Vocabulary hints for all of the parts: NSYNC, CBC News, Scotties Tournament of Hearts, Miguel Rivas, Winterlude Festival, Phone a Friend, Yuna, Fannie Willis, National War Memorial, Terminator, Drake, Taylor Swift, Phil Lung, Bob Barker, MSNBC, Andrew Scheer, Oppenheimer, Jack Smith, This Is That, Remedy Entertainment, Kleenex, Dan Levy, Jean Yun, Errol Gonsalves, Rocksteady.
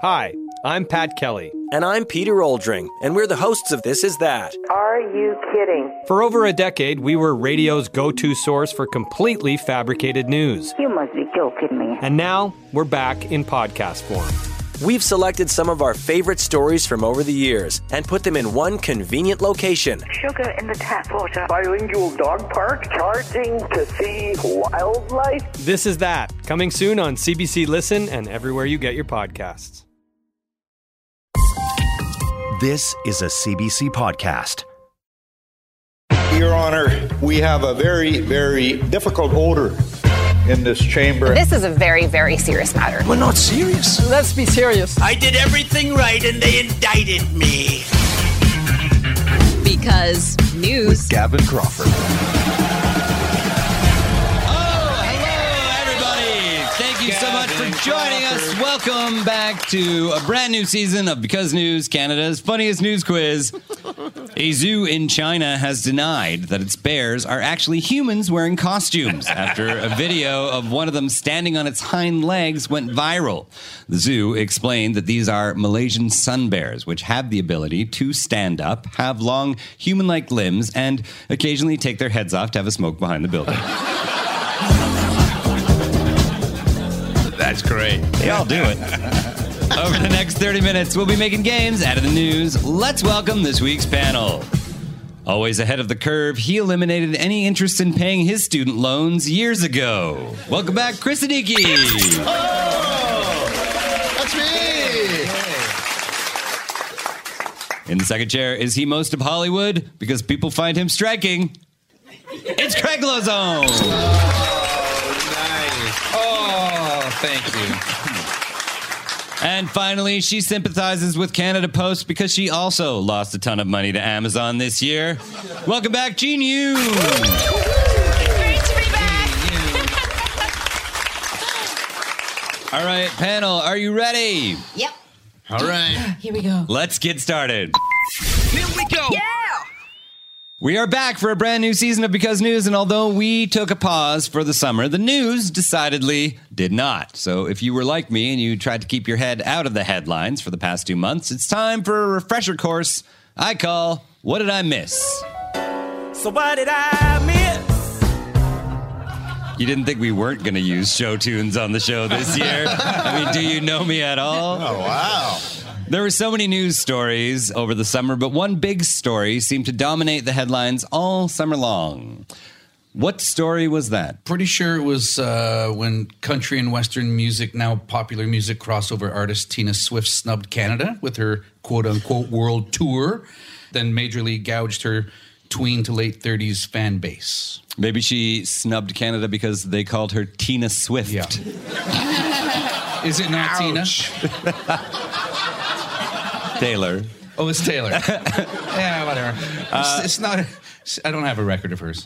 Hi, I'm Pat Kelly. And I'm Peter Oldring, and we're the hosts of This Is That. Are you kidding? For over a decade, we were radio's go-to source for completely fabricated news. You must be joking me. And now, we're back in podcast form. We've selected some of our favorite stories from over the years and put them in one convenient location. Sugar in the tap water. Bilingual dog park. Charging to see wildlife. This Is That, coming soon on CBC Listen and everywhere you get your podcasts. This is a CBC podcast. Your Honor, we have a very, very difficult order in this chamber. This is a very, very serious matter. We're not serious. Let's be serious. I did everything right and they indicted me. Because News. With Gavin Crawford. Oh, hello, everybody. Thank you so much for joining us. Welcome back to a brand new season of Because News, Canada's funniest news quiz. A zoo in China has denied that its bears are actually humans wearing costumes after a video of one of them standing on its hind legs went viral. The zoo explained that these are Malaysian sun bears, which have the ability to stand up, have long human-like limbs, and occasionally take their heads off to have a smoke behind the building. That's great. They all do it. Over the next 30 minutes, we'll be making games out of the news. Let's welcome this week's panel. Always ahead of the curve, he eliminated any interest in paying his student loans years ago. Welcome back, Kris Siddiqi. Oh, that's me. In the second chair, is he most of Hollywood? Because people find him striking. It's Craig Lauzon. Oh, nice. Oh, thank you. And finally, she sympathizes with Canada Post because she also lost a ton of money to Amazon this year. Welcome back, Jean Yun. Great to be back. All right, panel, are you ready? Yep. All right. Here we go. Let's get started. Here we go. Yeah. We are back for a brand new season of Because News, and although we took a pause for the summer, the news decidedly did not. So if you were like me and you tried to keep your head out of the headlines for the past 2 months, it's time for a refresher course I call, What Did I Miss? So what did I miss? You didn't think we weren't going to use show tunes on the show this year? I mean, do you know me at all? Oh, wow. There were so many news stories over the summer, but one big story seemed to dominate the headlines all summer long. What story was that? Pretty sure it was when country and Western music, now popular music crossover artist Tina Swift snubbed Canada with her quote-unquote world tour, then majorly gouged her tween to late 30s fan base. Maybe she snubbed Canada because they called her Tina Swift. Yeah. Is it not Ouch. Tina? Taylor. Oh, it's Taylor. Yeah, whatever. It's not... I don't have a record of hers.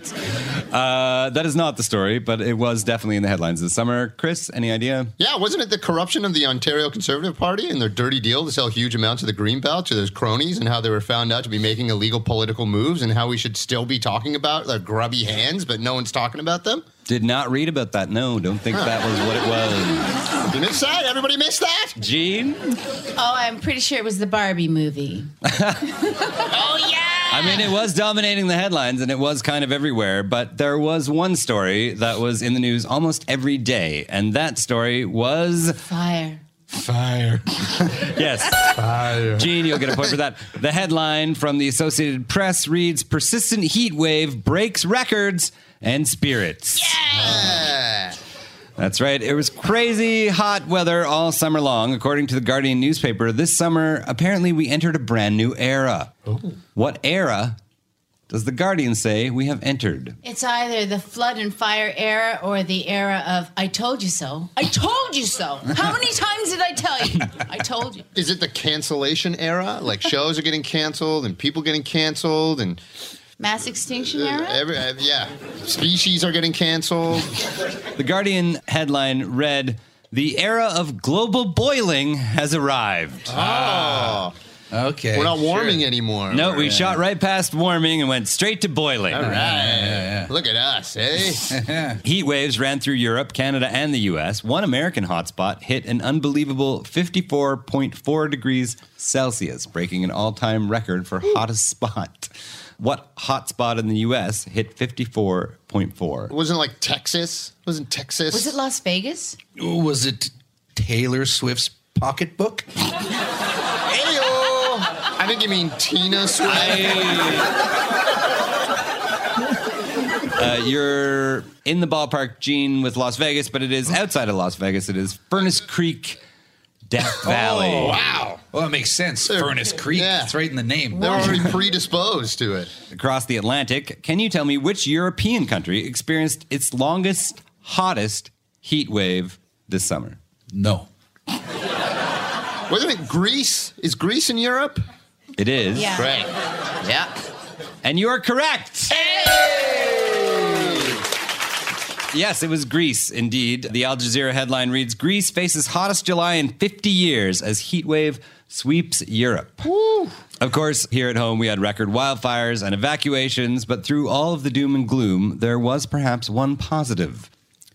That is not the story, but it was definitely in the headlines this summer. Chris, any idea? Yeah, wasn't it the corruption of the Ontario Conservative Party and their dirty deal to sell huge amounts of the Greenbelt to those cronies and how they were found out to be making illegal political moves and how we should still be talking about their grubby hands, but no one's talking about them? Did not read about that. No, don't think that was what it was. You missed that? Everybody missed that? Gene? Oh, I'm pretty sure it was the Barbie movie. Oh, yeah! I mean, it was dominating the headlines and it was kind of everywhere, but there was one story that was in the news almost every day, and that story was... Fire. Yes. Fire. Gene, you'll get a point for that. The headline from the Associated Press reads, Persistent heat wave breaks records and spirits. Yeah! That's right. It was crazy hot weather all summer long. According to the Guardian newspaper, this summer, apparently we entered a brand new era. Ooh. What era does the Guardian say we have entered? It's either the flood and fire era or the era of I told you so. I told you so. How many times did I tell you? I told you. Is it the cancellation era? Like shows are getting canceled and people getting canceled and... Mass extinction era? Species are getting canceled. The Guardian headline read, The era of global boiling has arrived. Oh. Okay. We're not warming anymore. No, we shot right past warming and went straight to boiling. All right. Yeah. Look at us, eh? Heat waves ran through Europe, Canada, and the U.S. One American hotspot hit an unbelievable 54.4 degrees Celsius, breaking an all-time record for hottest spot. What hotspot in the U.S. hit 54.4? Wasn't it like Texas? Wasn't Texas? Was it Las Vegas? Ooh, was it Taylor Swift's pocketbook? I think you mean Tina Swift. You're in the ballpark, Gene, with Las Vegas, but it is outside of Las Vegas. It is Furnace Creek, Death Valley. Oh, wow. Well, that makes sense. Furnace Creek. Yeah. It's right in the name. They're already predisposed to it. Across the Atlantic, can you tell me which European country experienced its longest, hottest heat wave this summer? No. Wasn't it Greece? Is Greece in Europe? It is. Yeah. Great. Yeah. And you are correct. Hey! Yes, it was Greece, indeed. The Al Jazeera headline reads, Greece faces hottest July in 50 years as heat wave sweeps Europe. Woo. Of course, here at home, we had record wildfires and evacuations, but through all of the doom and gloom, there was perhaps one positive.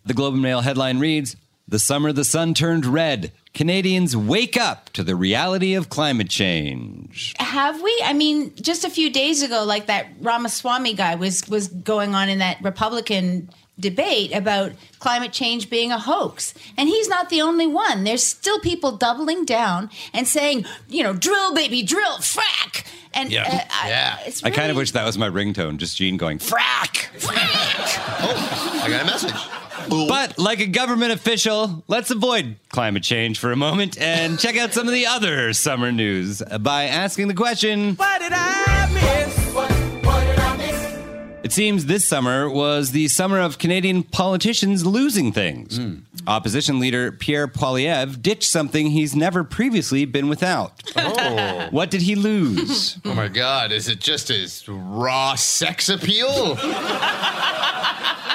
The Globe and Mail headline reads, The summer the sun turned red. Canadians wake up to the reality of climate change. Have we? I mean, just a few days ago, like that Ramaswamy guy was going on in that Republican debate about climate change being a hoax. And he's not the only one. There's still people doubling down and saying, you know, drill, baby, drill, frack. And it's really... I kind of wish that was my ringtone, just Gene going, frack, frack. Oh, I got a message. But like a government official, let's avoid climate change for a moment and check out some of the other summer news by asking the question, what did I miss? What did I miss? It seems this summer was the summer of Canadian politicians losing things. Opposition leader Pierre Poilievre ditched something he's never previously been without. Oh. What did he lose? Oh my God, is it just his raw sex appeal?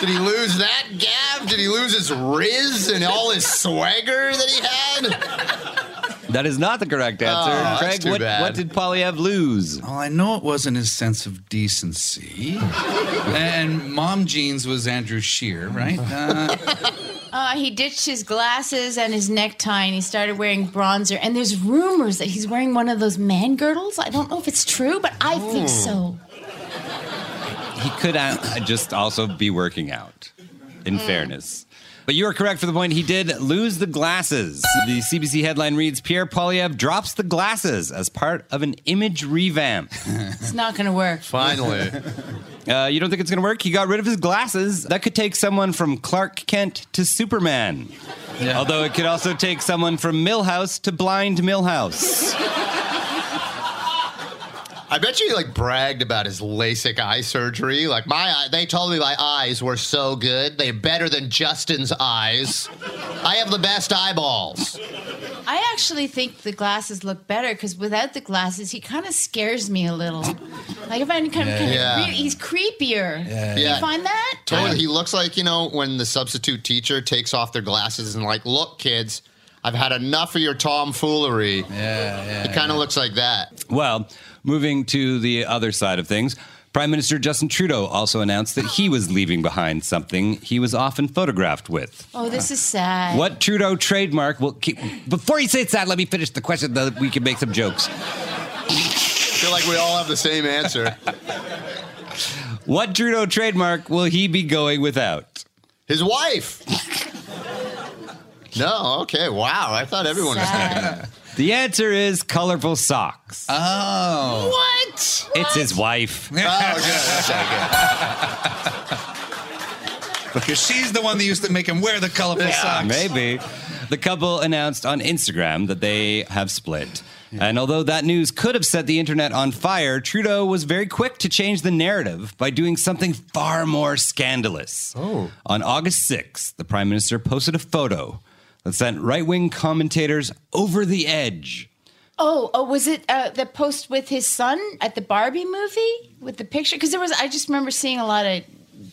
Did he lose that, Gav? Did he lose his riz and all his swagger that he had? That is not the correct answer. Oh, Craig, that's too bad. What did Poilievre lose? Oh, I know it wasn't his sense of decency. And Mom Jeans was Andrew Scheer, right? He ditched his glasses and his necktie, and he started wearing bronzer. And there's rumors that he's wearing one of those man girdles. I don't know if it's true, but I think so. He could just also be working out, in fairness. But you are correct for the point. He did lose the glasses. The CBC headline reads, Pierre Poilievre drops the glasses as part of an image revamp. It's not going to work. Finally. You don't think it's going to work? He got rid of his glasses. That could take someone from Clark Kent to Superman. Yeah. Although it could also take someone from Milhouse to Blind Milhouse. I bet you he, bragged about his LASIK eye surgery. Like, they told me my eyes were so good. They're better than Justin's eyes. I have the best eyeballs. I actually think the glasses look better, because without the glasses, he kind of scares me a little. If I kind of he's creepier. Yeah. Do you find that? Totally. He looks like, when the substitute teacher takes off their glasses and look, kids, I've had enough of your tomfoolery. Yeah. It kind of looks like that. Well... Moving to the other side of things, Prime Minister Justin Trudeau also announced that he was leaving behind something he was often photographed with. Oh, this is sad. What Trudeau trademark will keep... Before you say it's sad, let me finish the question so that we can make some jokes. I feel like we all have the same answer. What Trudeau trademark will he be going without? His wife. No, okay, wow. I thought everyone was thinking that. The answer is colorful socks. Oh. What? It's his wife. Oh, good. That's good. Because she's the one that used to make him wear the colorful socks. Maybe. The couple announced on Instagram that they have split. And although that news could have set the internet on fire, Trudeau was very quick to change the narrative by doing something far more scandalous. Oh. On August 6th, the Prime Minister posted a photo that sent right-wing commentators over the edge. Oh, was it the post with his son at the Barbie movie with the picture? Because I just remember seeing a lot of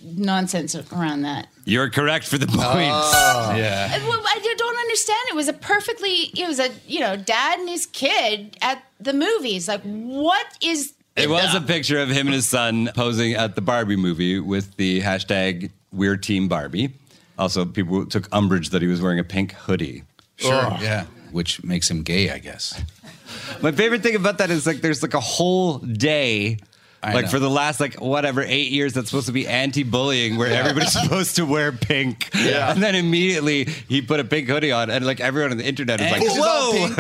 nonsense around that. You're correct for the points. Oh. Yeah. I don't understand. It was a dad and his kid at the movies. Like, what is... It was a picture of him and his son posing at the Barbie movie with the hashtag We're Team Barbie. Also, people took umbrage that he was wearing a pink hoodie. Sure, yeah. Which makes him gay, I guess. My favorite thing about that is, like, there's, like, a whole day... I know. For the last 8 years, that's supposed to be anti-bullying, where everybody's supposed to wear pink. Yeah. And then immediately he put a pink hoodie on, and everyone on the internet is like, "Whoa!"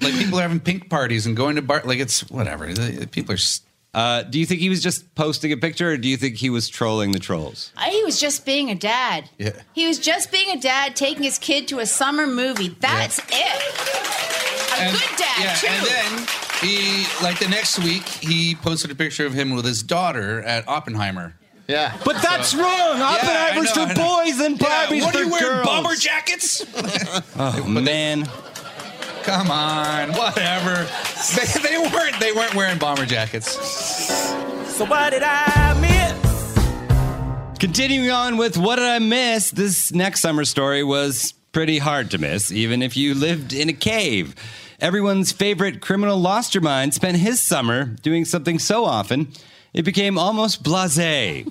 People are having pink parties and going to bar. It's whatever. People are. Do you think he was just posting a picture, or do you think he was trolling the trolls? He was just being a dad. Yeah. He was just being a dad, taking his kid to a summer movie. That's it. Good dad too. And then he, the next week, he posted a picture of him with his daughter at Oppenheimer. Yeah. But that's wrong. Oppenheimer's for boys and Barbie's for girls. What are you wearing, bomber jackets? Oh, man. Come on, whatever. They weren't wearing bomber jackets. So what did I miss? Continuing on with what did I miss, this next summer story was pretty hard to miss, even if you lived in a cave. Everyone's favorite criminal lost your mind spent his summer doing something so often, it became almost blasé.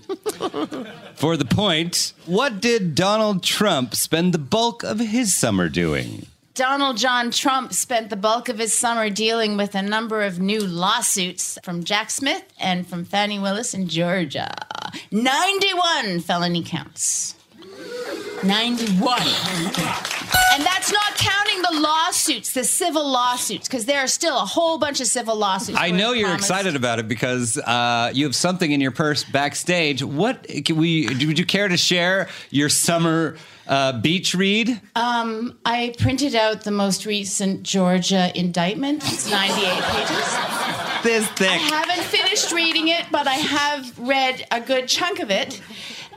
For the point, what did Donald Trump spend the bulk of his summer doing? Donald John Trump spent the bulk of his summer dealing with a number of new lawsuits from Jack Smith and from Fannie Willis in Georgia. 91 felony counts. 91. And that's not counting the lawsuits, the civil lawsuits, because there are still a whole bunch of civil lawsuits. I know you're excited about it because you have something in your purse backstage. Would you care to share your summer beach read? I printed out the most recent Georgia indictment. It's 98 pages. This thick. I haven't finished reading it, but I have read a good chunk of it.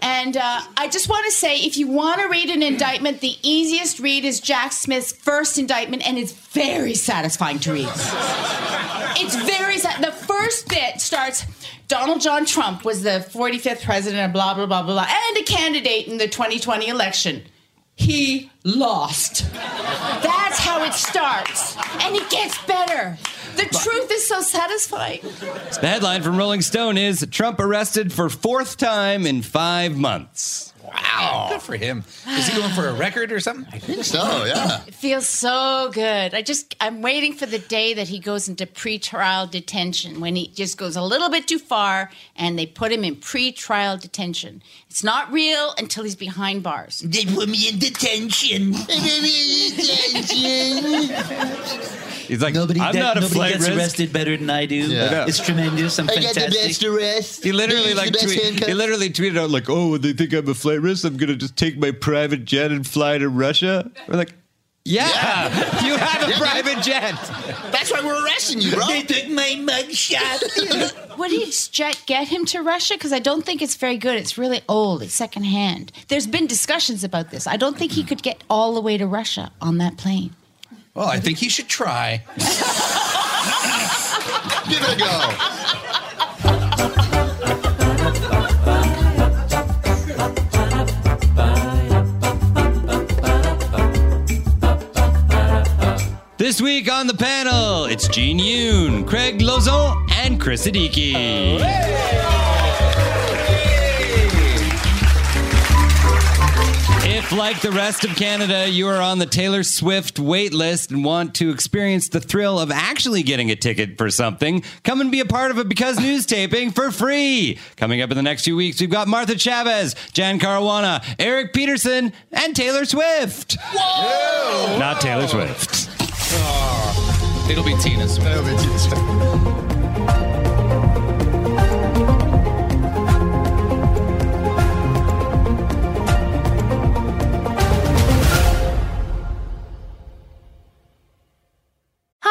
And I just want to say, if you want to read an indictment, the easiest read is Jack Smith's first indictment, and it's very satisfying to read. It's very satisfying. The first bit starts, Donald John Trump was the 45th president of blah, blah, blah, blah, blah, and a candidate in the 2020 election. He lost. That's how it starts. And it gets better. The truth is so satisfying. The headline from Rolling Stone is, Trump arrested for 4th time in 5 months. Wow. Good for him. Is he going for a record or something? I think so, yeah. It feels so good. I'm waiting for the day that he goes into pretrial detention, when he just goes a little bit too far and they put him in pretrial detention. It's not real until he's behind bars. They put me in detention. He's like, nobody gets arrested better than I do. Yeah. It's tremendous. I'm fantastic. I got the best arrest. He literally tweeted out, like, oh, they think I'm a flight risk. I'm going to just take my private jet and fly to Russia. We're like, yeah. You have a private jet. That's why we're arresting you, bro. They took my mugshot. Would each jet get him to Russia? Because I don't think it's very good. It's really old. It's secondhand. There's been discussions about this. I don't think he could get all the way to Russia on that plane. Well, I think he should try. Give it a go. This week on the panel, it's Jean Yun, Craig Lauzon, and Kris Siddiqi. If, like the rest of Canada, you are on the Taylor Swift wait list and want to experience the thrill of actually getting a ticket for something, come and be a part of a Because News taping for free. Coming up in the next few weeks, we've got Martha Chavez, Jan Caruana, Eric Peterson, and Taylor Swift. Whoa! Not Taylor Swift. Oh, it'll be Tina Swift.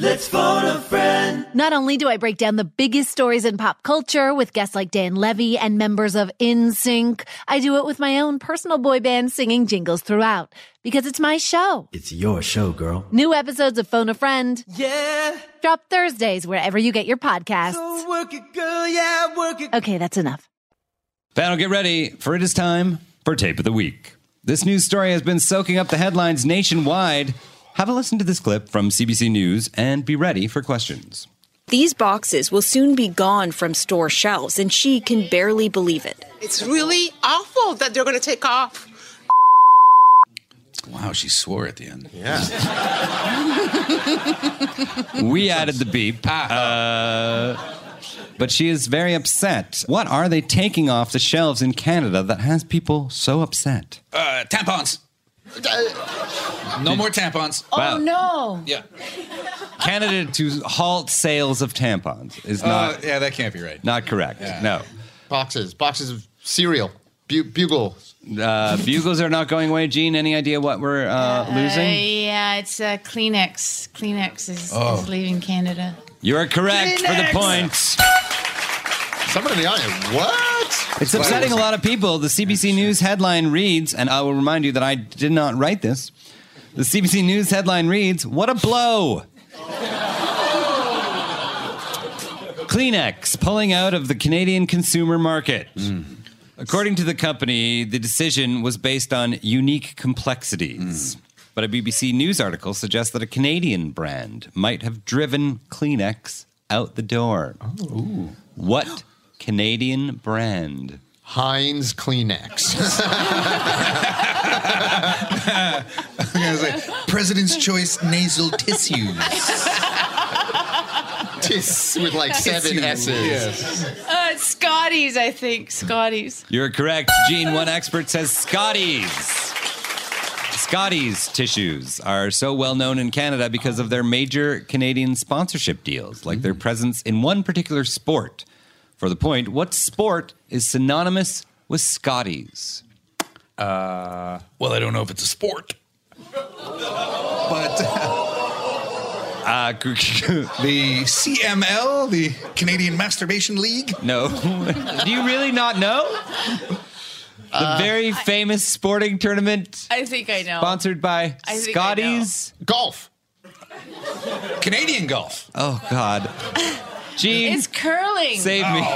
Let's phone a friend. Not only do I break down the biggest stories in pop culture with guests like Dan Levy and members of NSYNC, I do it with my own personal boy band singing jingles throughout because it's my show. It's your show, girl. New episodes of Phone a Friend. Yeah. Drop Thursdays wherever you get your podcasts. So work it, girl. Yeah, work it. Okay, that's enough. Panel, get ready, for it is time for Tape of the Week. This news story has been soaking up the headlines nationwide. Have a listen to this clip from CBC News and be ready for questions. These boxes will soon be gone from store shelves, and she can barely believe it. It's really awful that they're going to take off. Wow, she swore at the end. Yeah. We added the beep. But she is very upset. What are they taking off the shelves in Canada that has people so upset? Tampons. No more tampons. Wow. Oh, no. Yeah. Canada to halt sales of tampons is not... yeah, that can't be right. Not correct, no. Boxes of cereal. Bugles. Bugles are not going away. Gene, any idea what we're losing? Yeah, it's Kleenex. Kleenex is leaving Canada. You are correct Kleenex for the point. Someone in the audience, what? It's upsetting a lot of people. The CBC News headline reads, and I will remind you that I did not write this. The CBC News headline reads, "What a blow!" Kleenex pulling out of the Canadian consumer market. Mm. According to the company, the decision was based on unique complexities. Mm. But a BBC News article suggests that a Canadian brand might have driven Kleenex out the door. Oh. What Canadian brand? Heinz Kleenex. I was like, President's Choice Nasal Tissues. Tiss with like seven S's. Yes. Scotties, I think. Scotties. You're correct, Gene. One expert says Scotties. Scotties tissues are so well-known in Canada because of their major Canadian sponsorship deals, like their presence in one particular sport. For the point, what sport is synonymous with Scotties? Well, I don't know if it's a sport. But the CML, the Canadian Masturbation League? No. Do you really not know? The very famous sporting tournament. I think I know. Sponsored by Scotties. Golf. Canadian golf. Oh, God. Gene, it's curling. Save me.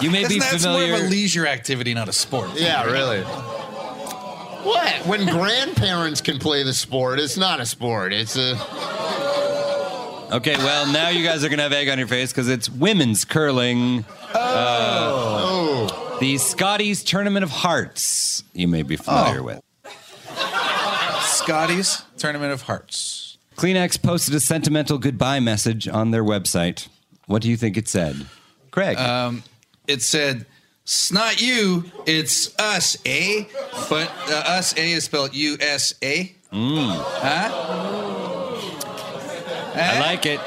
You may be familiar. That's more of a leisure activity, not a sport. Yeah, really. What? When grandparents can play the sport, it's not a sport. It's a... Okay, well, now you guys are going to have egg on your face because it's women's curling. Oh. The Scotties Tournament of Hearts you may be familiar with. Scotties Tournament of Hearts. Kleenex posted a sentimental goodbye message on their website. What do you think it said? Craig. It said, "It's not you, it's us, eh?" But us, eh, is spelled USA. I like it.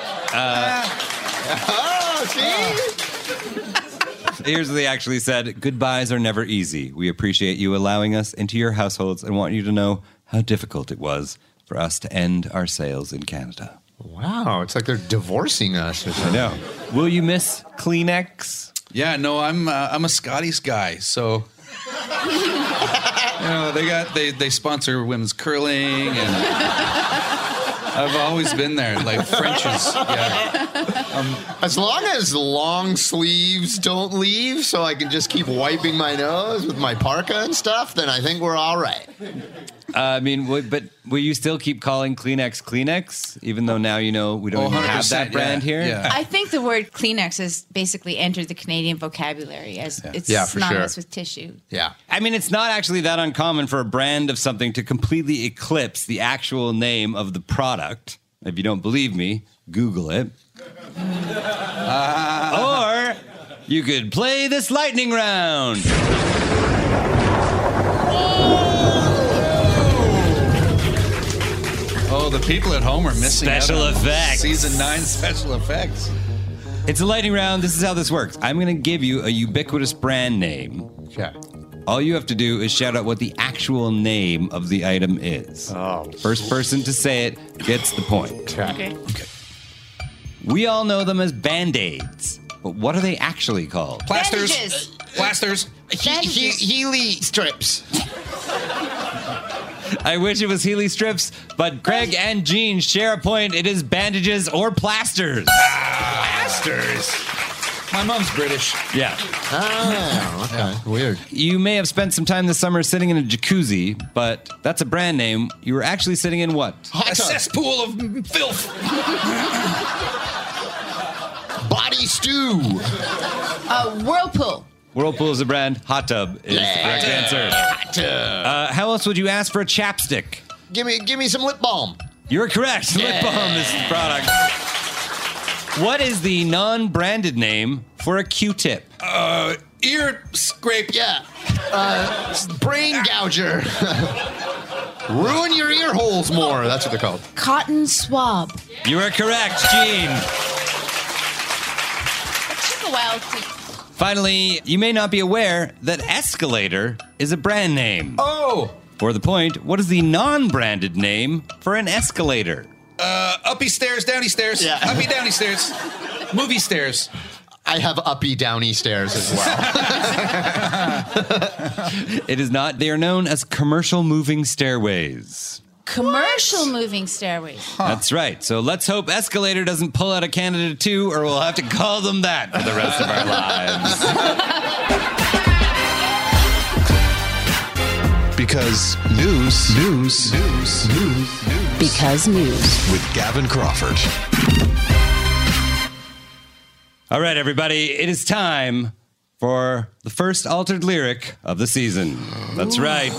Here's what they actually said. "Goodbyes are never easy. We appreciate you allowing us into your households and want you to know how difficult it was for us to end our sales in Canada." Wow, it's like they're divorcing us. I know. Will you miss Kleenex? Yeah, no, I'm a Scotties guy, so you know they sponsor women's curling, and I've always been there, like Frenchies. Yeah. As long as long sleeves don't leave, so I can just keep wiping my nose with my parka and stuff, then I think we're all right. I mean, but will you still keep calling Kleenex Kleenex, even though now you know we don't even have that brand here? Yeah. I think the word Kleenex has basically entered the Canadian vocabulary as it's synonymous with tissue. Yeah. I mean, it's not actually that uncommon for a brand of something to completely eclipse the actual name of the product. If you don't believe me, Google it. Or you could play this lightning round. Oh, the people at home are missing special effects. Season 9 special effects. It's a lightning round. This is how this works. I'm going to give you a ubiquitous brand name. Okay. All you have to do is shout out what the actual name of the item is. Oh. First person to say it gets the point. Okay. We all know them as Band-Aids, but what are they actually called? Plasters. Bandages. Plasters. Healy strips. I wish it was Healy strips, but Craig and Jean share a point. It is bandages or plasters. Plasters. My mom's British. Yeah. Oh, okay. Yeah. Weird. You may have spent some time this summer sitting in a jacuzzi, but that's a brand name. You were actually sitting in what? A cesspool of filth. Body stew. A whirlpool. Whirlpool is a brand. Hot tub is the correct answer. Hot tub. How else would you ask for a chapstick? Give me some lip balm. You're correct. Yeah. Lip balm is the product. What is the non-branded name for a Q-tip? Ear scrape. Yeah. Brain gouger. Ruin your ear holes more. That's what they're called. Cotton swab. You are correct, Jean. It took a while to... Finally, you may not be aware that escalator is a brand name. Oh! For the point, what is the non-branded name for an escalator? Uppy stairs, downy stairs. Yeah. Uppy, downy stairs. Movie stairs. I have uppy, downy stairs as well. It is not. They are known as commercial moving stairways. Commercial moving stairways. Huh. That's right. So let's hope escalator doesn't pull out a Canada 2, or we'll have to call them that for the rest of our lives. Because news. Because News. With Gavin Crawford. All right, everybody. It is time for the first altered lyric of the season. That's right.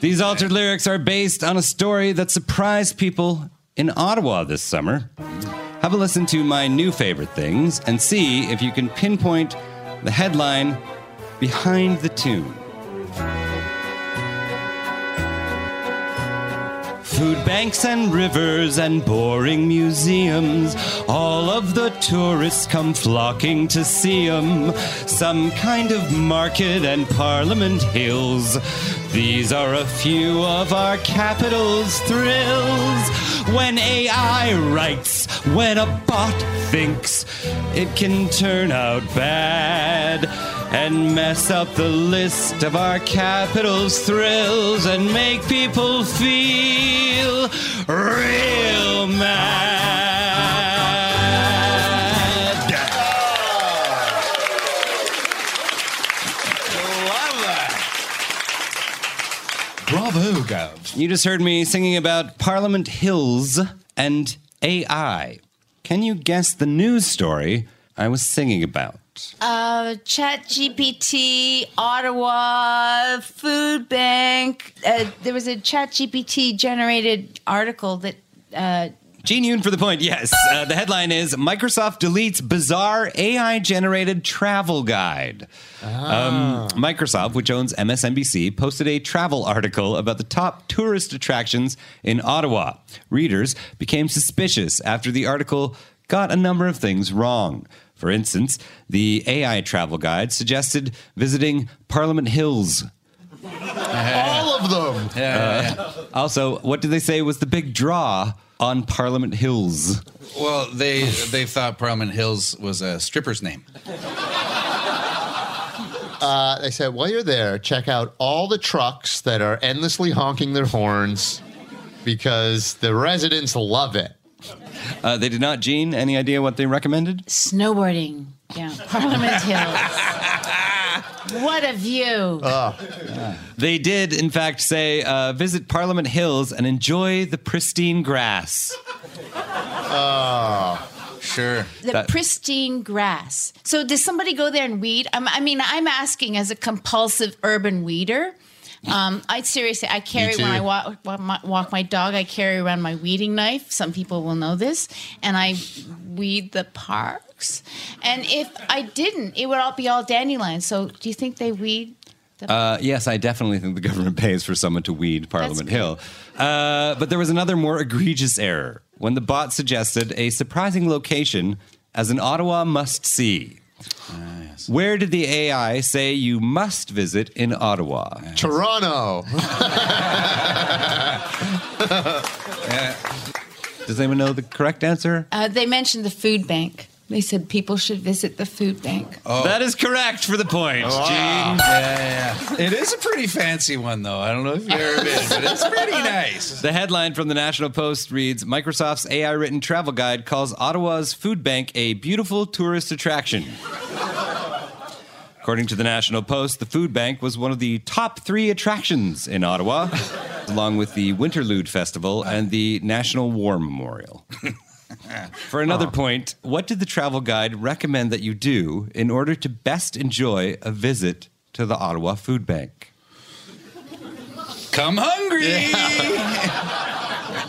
These altered lyrics are based on a story that surprised people in Ottawa this summer. Have a listen to my new favorite things and see if you can pinpoint the headline behind the tune. Food banks and rivers and boring museums, all of the tourists come flocking to see 'em. Some kind of market and Parliament Hills, these are a few of our capital's thrills. When AI writes, when a bot thinks, it can turn out bad and mess up the list of our capital's thrills and make people feel real mad. Love that. Bravo, Gav. You just heard me singing about Parliament Hills and AI. Can you guess the news story I was singing about? ChatGPT, Ottawa, food bank. There was a ChatGPT generated article that... Jean Yun for the point, yes. The headline is, Microsoft deletes bizarre AI-generated travel guide. Oh. Microsoft, which owns MSNBC, posted a travel article about the top tourist attractions in Ottawa. Readers became suspicious after the article got a number of things wrong. For instance, the AI travel guide suggested visiting Parliament Hills. All of them! Yeah. Also, what did they say was the big draw on Parliament Hills? Well, they thought Parliament Hills was a stripper's name. They said, while you're there, check out all the trucks that are endlessly honking their horns because the residents love it. They did not. Jean, any idea what they recommended? Snowboarding down Parliament Hills. What a view. They did, in fact, say, visit Parliament Hills and enjoy the pristine grass. Oh, sure. Pristine grass. So does somebody go there and weed? I'm asking as a compulsive urban weeder. I carry when I walk my dog, I carry around my weeding knife. Some people will know this. And I weed the parks. And if I didn't, it would all be all dandelions. So do you think they weed the parks? Yes, I definitely think the government pays for someone to weed Parliament Hill. But there was another more egregious error when the bot suggested a surprising location as an Ottawa must-see. Yes. Where did the AI say you must visit in Ottawa? Yes. Toronto. Does anyone know the correct answer? They mentioned the food bank. They said people should visit the food bank. Oh. That is correct for the point, Gene. Wow. Yeah. It is a pretty fancy one, though. I don't know if you've ever been, but it's pretty nice. The headline from the National Post reads, Microsoft's AI-written travel guide calls Ottawa's food bank a beautiful tourist attraction. According to the National Post, the food bank was one of the top 3 attractions in Ottawa, along with the Winterlude Festival and the National War Memorial. For another point, what did the travel guide recommend that you do in order to best enjoy a visit to the Ottawa Food Bank? Come hungry!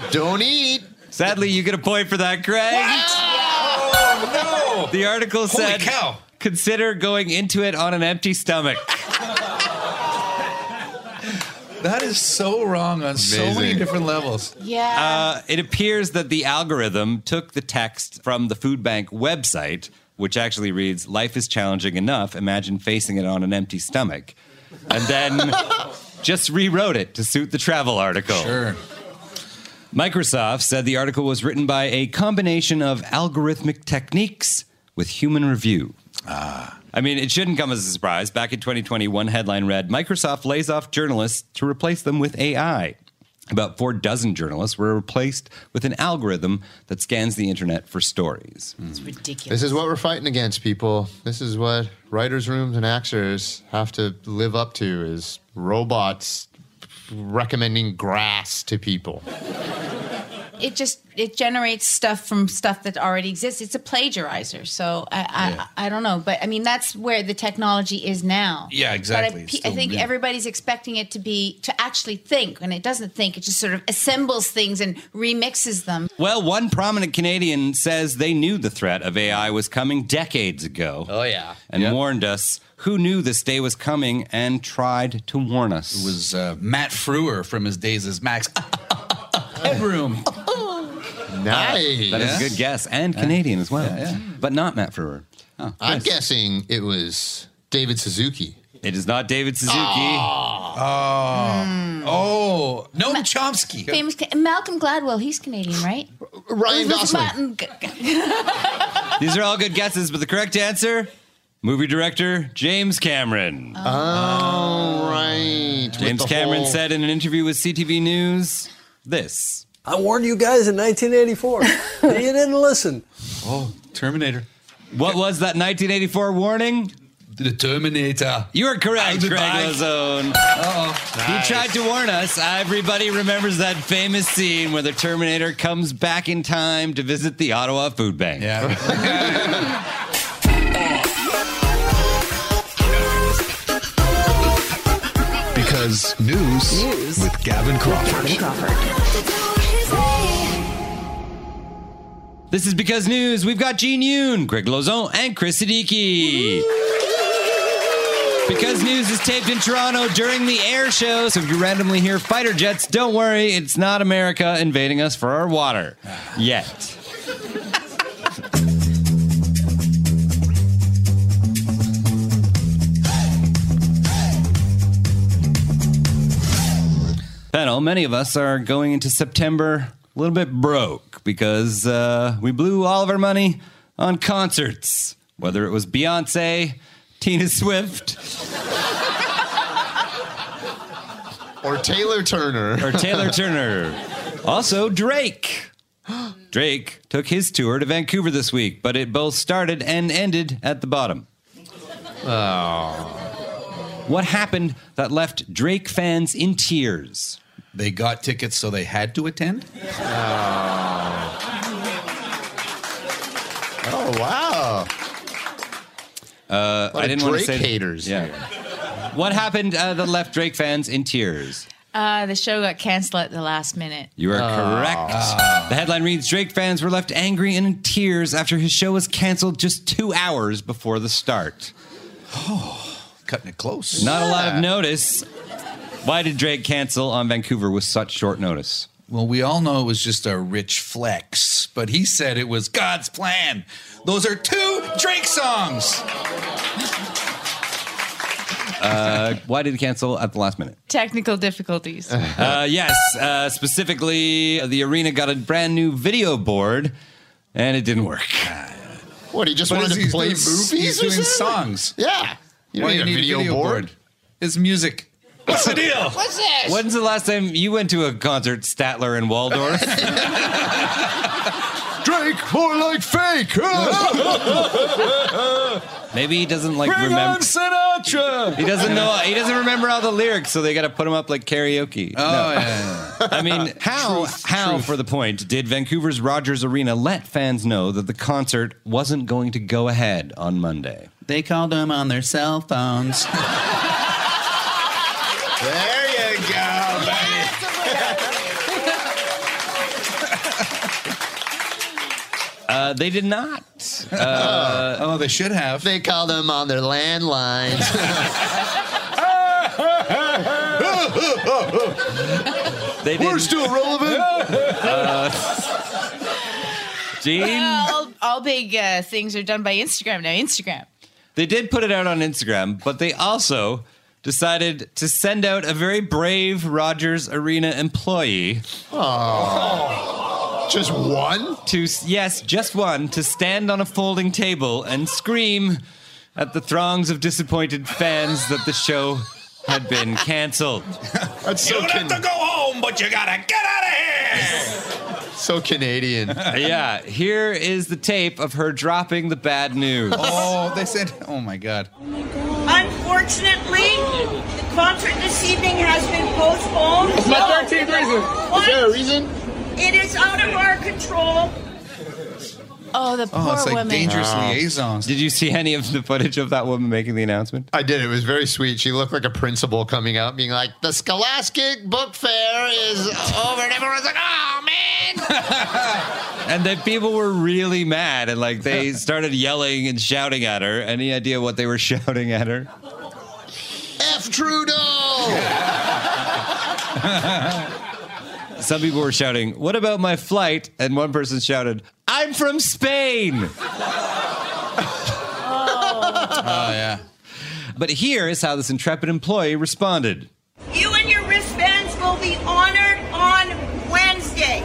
Yeah. Don't eat! Sadly, you get a point for that, Craig. Wow. Oh, no! The article said, consider going into it on an empty stomach. That is so wrong on so many different levels. Yeah. It appears that the algorithm took the text from the food bank website, which actually reads, life is challenging enough, imagine facing it on an empty stomach, and then just rewrote it to suit the travel article. Sure. Microsoft said the article was written by a combination of algorithmic techniques with human review. Ah. I mean, it shouldn't come as a surprise. Back in 2020, one headline read, Microsoft lays off journalists to replace them with AI. About 4 dozen journalists were replaced with an algorithm that scans the internet for stories. It's ridiculous. This is what we're fighting against, people. This is what writers' rooms and actors have to live up to, is robots recommending grass to people. It generates stuff from stuff that already exists. It's a plagiarizer. So I don't know. But I mean, that's where the technology is now. Yeah, exactly. But I think everybody's expecting it to actually think. And it doesn't think. It just sort of assembles things and remixes them. Well, one prominent Canadian says they knew the threat of AI was coming decades ago. Oh, yeah. And warned us. Who knew this day was coming and tried to warn us? It was Matt Frewer from his days as Max. Headroom. Nice. That is a good guess. And Canadian as well. Yeah. But not Matt Frewer. Oh, I'm guessing it was David Suzuki. It is not David Suzuki. Oh. Noam Chomsky. Famous Malcolm Gladwell. He's Canadian, right? Ryan Gosling. These are all good guesses, but the correct answer... Movie director, James Cameron. Oh, right. James Cameron said in an interview with CTV News, this. I warned you guys in 1984. You didn't listen. Oh, Terminator. What was that 1984 warning? The Terminator. You are correct, Craig Lauzon. Uh-oh. Nice. He tried to warn us. Everybody remembers that famous scene where the Terminator comes back in time to visit the Ottawa Food Bank. Yeah. News with Gavin Crawford. This is Because News. We've got Jean Yun, Craig Lauzon, and Kris Siddiqi. Because News is taped in Toronto during the air show, so if you randomly hear fighter jets, don't worry, it's not America invading us for our water. Yet. Panel, many of us are going into September a little bit broke because we blew all of our money on concerts, whether it was Beyonce, Tina Swift, or Taylor Turner. Also, Drake. Drake took his tour to Vancouver this week, but it both started and ended at the bottom. Oh. What happened that left Drake fans in tears? They got tickets, so they had to attend? Oh, wow. I didn't want to say... Drake haters. Yeah. What happened that left Drake fans in tears? The show got canceled at the last minute. You are correct. The headline reads, Drake fans were left angry and in tears after his show was canceled just 2 hours before the start. Oh, cutting it close. Not a lot of notice. Why did Drake cancel on Vancouver with such short notice? Well, we all know it was just a rich flex, but he said it was God's plan. Those are 2 Drake songs. Why did it cancel at the last minute? Technical difficulties. Yes. Specifically, the arena got a brand new video board, and it didn't work. What, he just wanted to play movies? He's doing songs. Yeah. You don't need a video board. It's music. What's the deal? What's this? When's the last time you went to a concert, Statler and Waldorf? Drake, more like fake. Maybe he doesn't like remember. Bring on Sinatra. He doesn't know. He doesn't remember all the lyrics, so they got to put him up like karaoke. Oh no. Yeah. I mean, how, for the point, did Vancouver's Rogers Arena let fans know that the concert wasn't going to go ahead on Monday? They called them on their cell phones. There you go, buddy. They did not. Oh, they should have. They called them on their landlines. They didn't. We're still relevant. Gene? Well, all big things are done by Instagram now. Instagram. They did put it out on Instagram, but they also decided to send out a very brave Rogers Arena employee. Oh. Just one? Yes, just one, to stand on a folding table and scream at the throngs of disappointed fans that the show had been canceled. That's you don't have to go home, but you gotta get out of here! So Canadian. Yeah, here is the tape of her dropping the bad news. Oh, my God. Unfortunately, the concert this evening has been postponed. It's my 13th reason. Is there a reason? It is out of our control. Oh, the poor woman. Oh, it's like woman. Dangerous liaisons. Did you see any of the footage of that woman making the announcement? I did. It was very sweet. She looked like a principal coming out being like, the Scholastic Book Fair is over. And everyone's like, oh, man. And the people were really mad. And, like, they started yelling and shouting at her. Any idea what they were shouting at her? F. Trudeau! Some people were shouting, what about my flight? And one person shouted, I'm from Spain. Oh, yeah. But here is how this intrepid employee responded. You and your wristbands will be honored on Wednesday.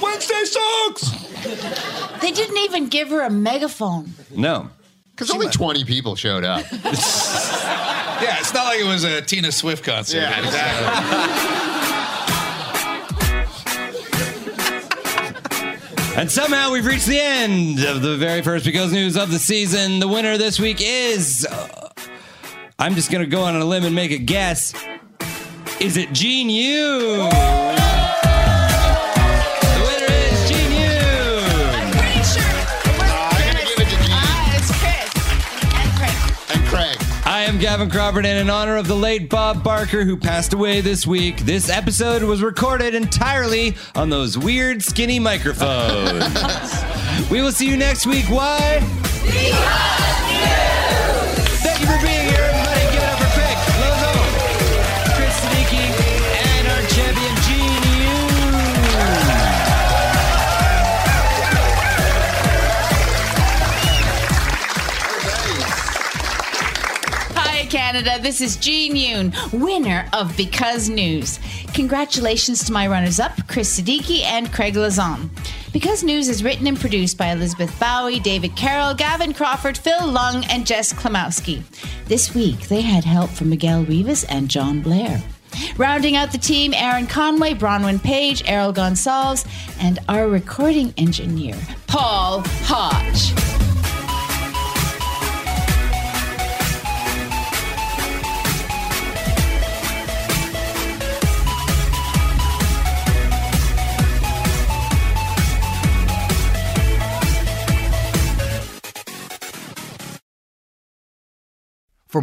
Wednesday sucks. They didn't even give her a megaphone. No. Because only 20 people showed up. Yeah, it's not like it was a Tina Swift concert. Yeah, exactly. And somehow we've reached the end of the very first Because News of the season. The winner this week is... I'm just going to go on a limb and make a guess. Is it Jean Yun? I'm Gavin Crawford, and in honor of the late Bob Barker, who passed away this week, this episode was recorded entirely on those weird skinny microphones. We will see you next week. Why? Because News! Thank you for being here, everybody. Give it up for Craig Lauzon, Kris Siddiqi, and our champion, Jean Canada. This is Jean Yun, winner of Because News. Congratulations to my runners-up, Kris Siddiqi and Craig Lauzon. Because News is written and produced by Elizabeth Bowie, David Carroll, Gavin Crawford, Phil Lung, and Jess Klimowski. This week, they had help from Miguel Rivas and John Blair. Rounding out the team, Aaron Conway, Bronwyn Page, Errol Gonsalves, and our recording engineer, Paul Hodge. For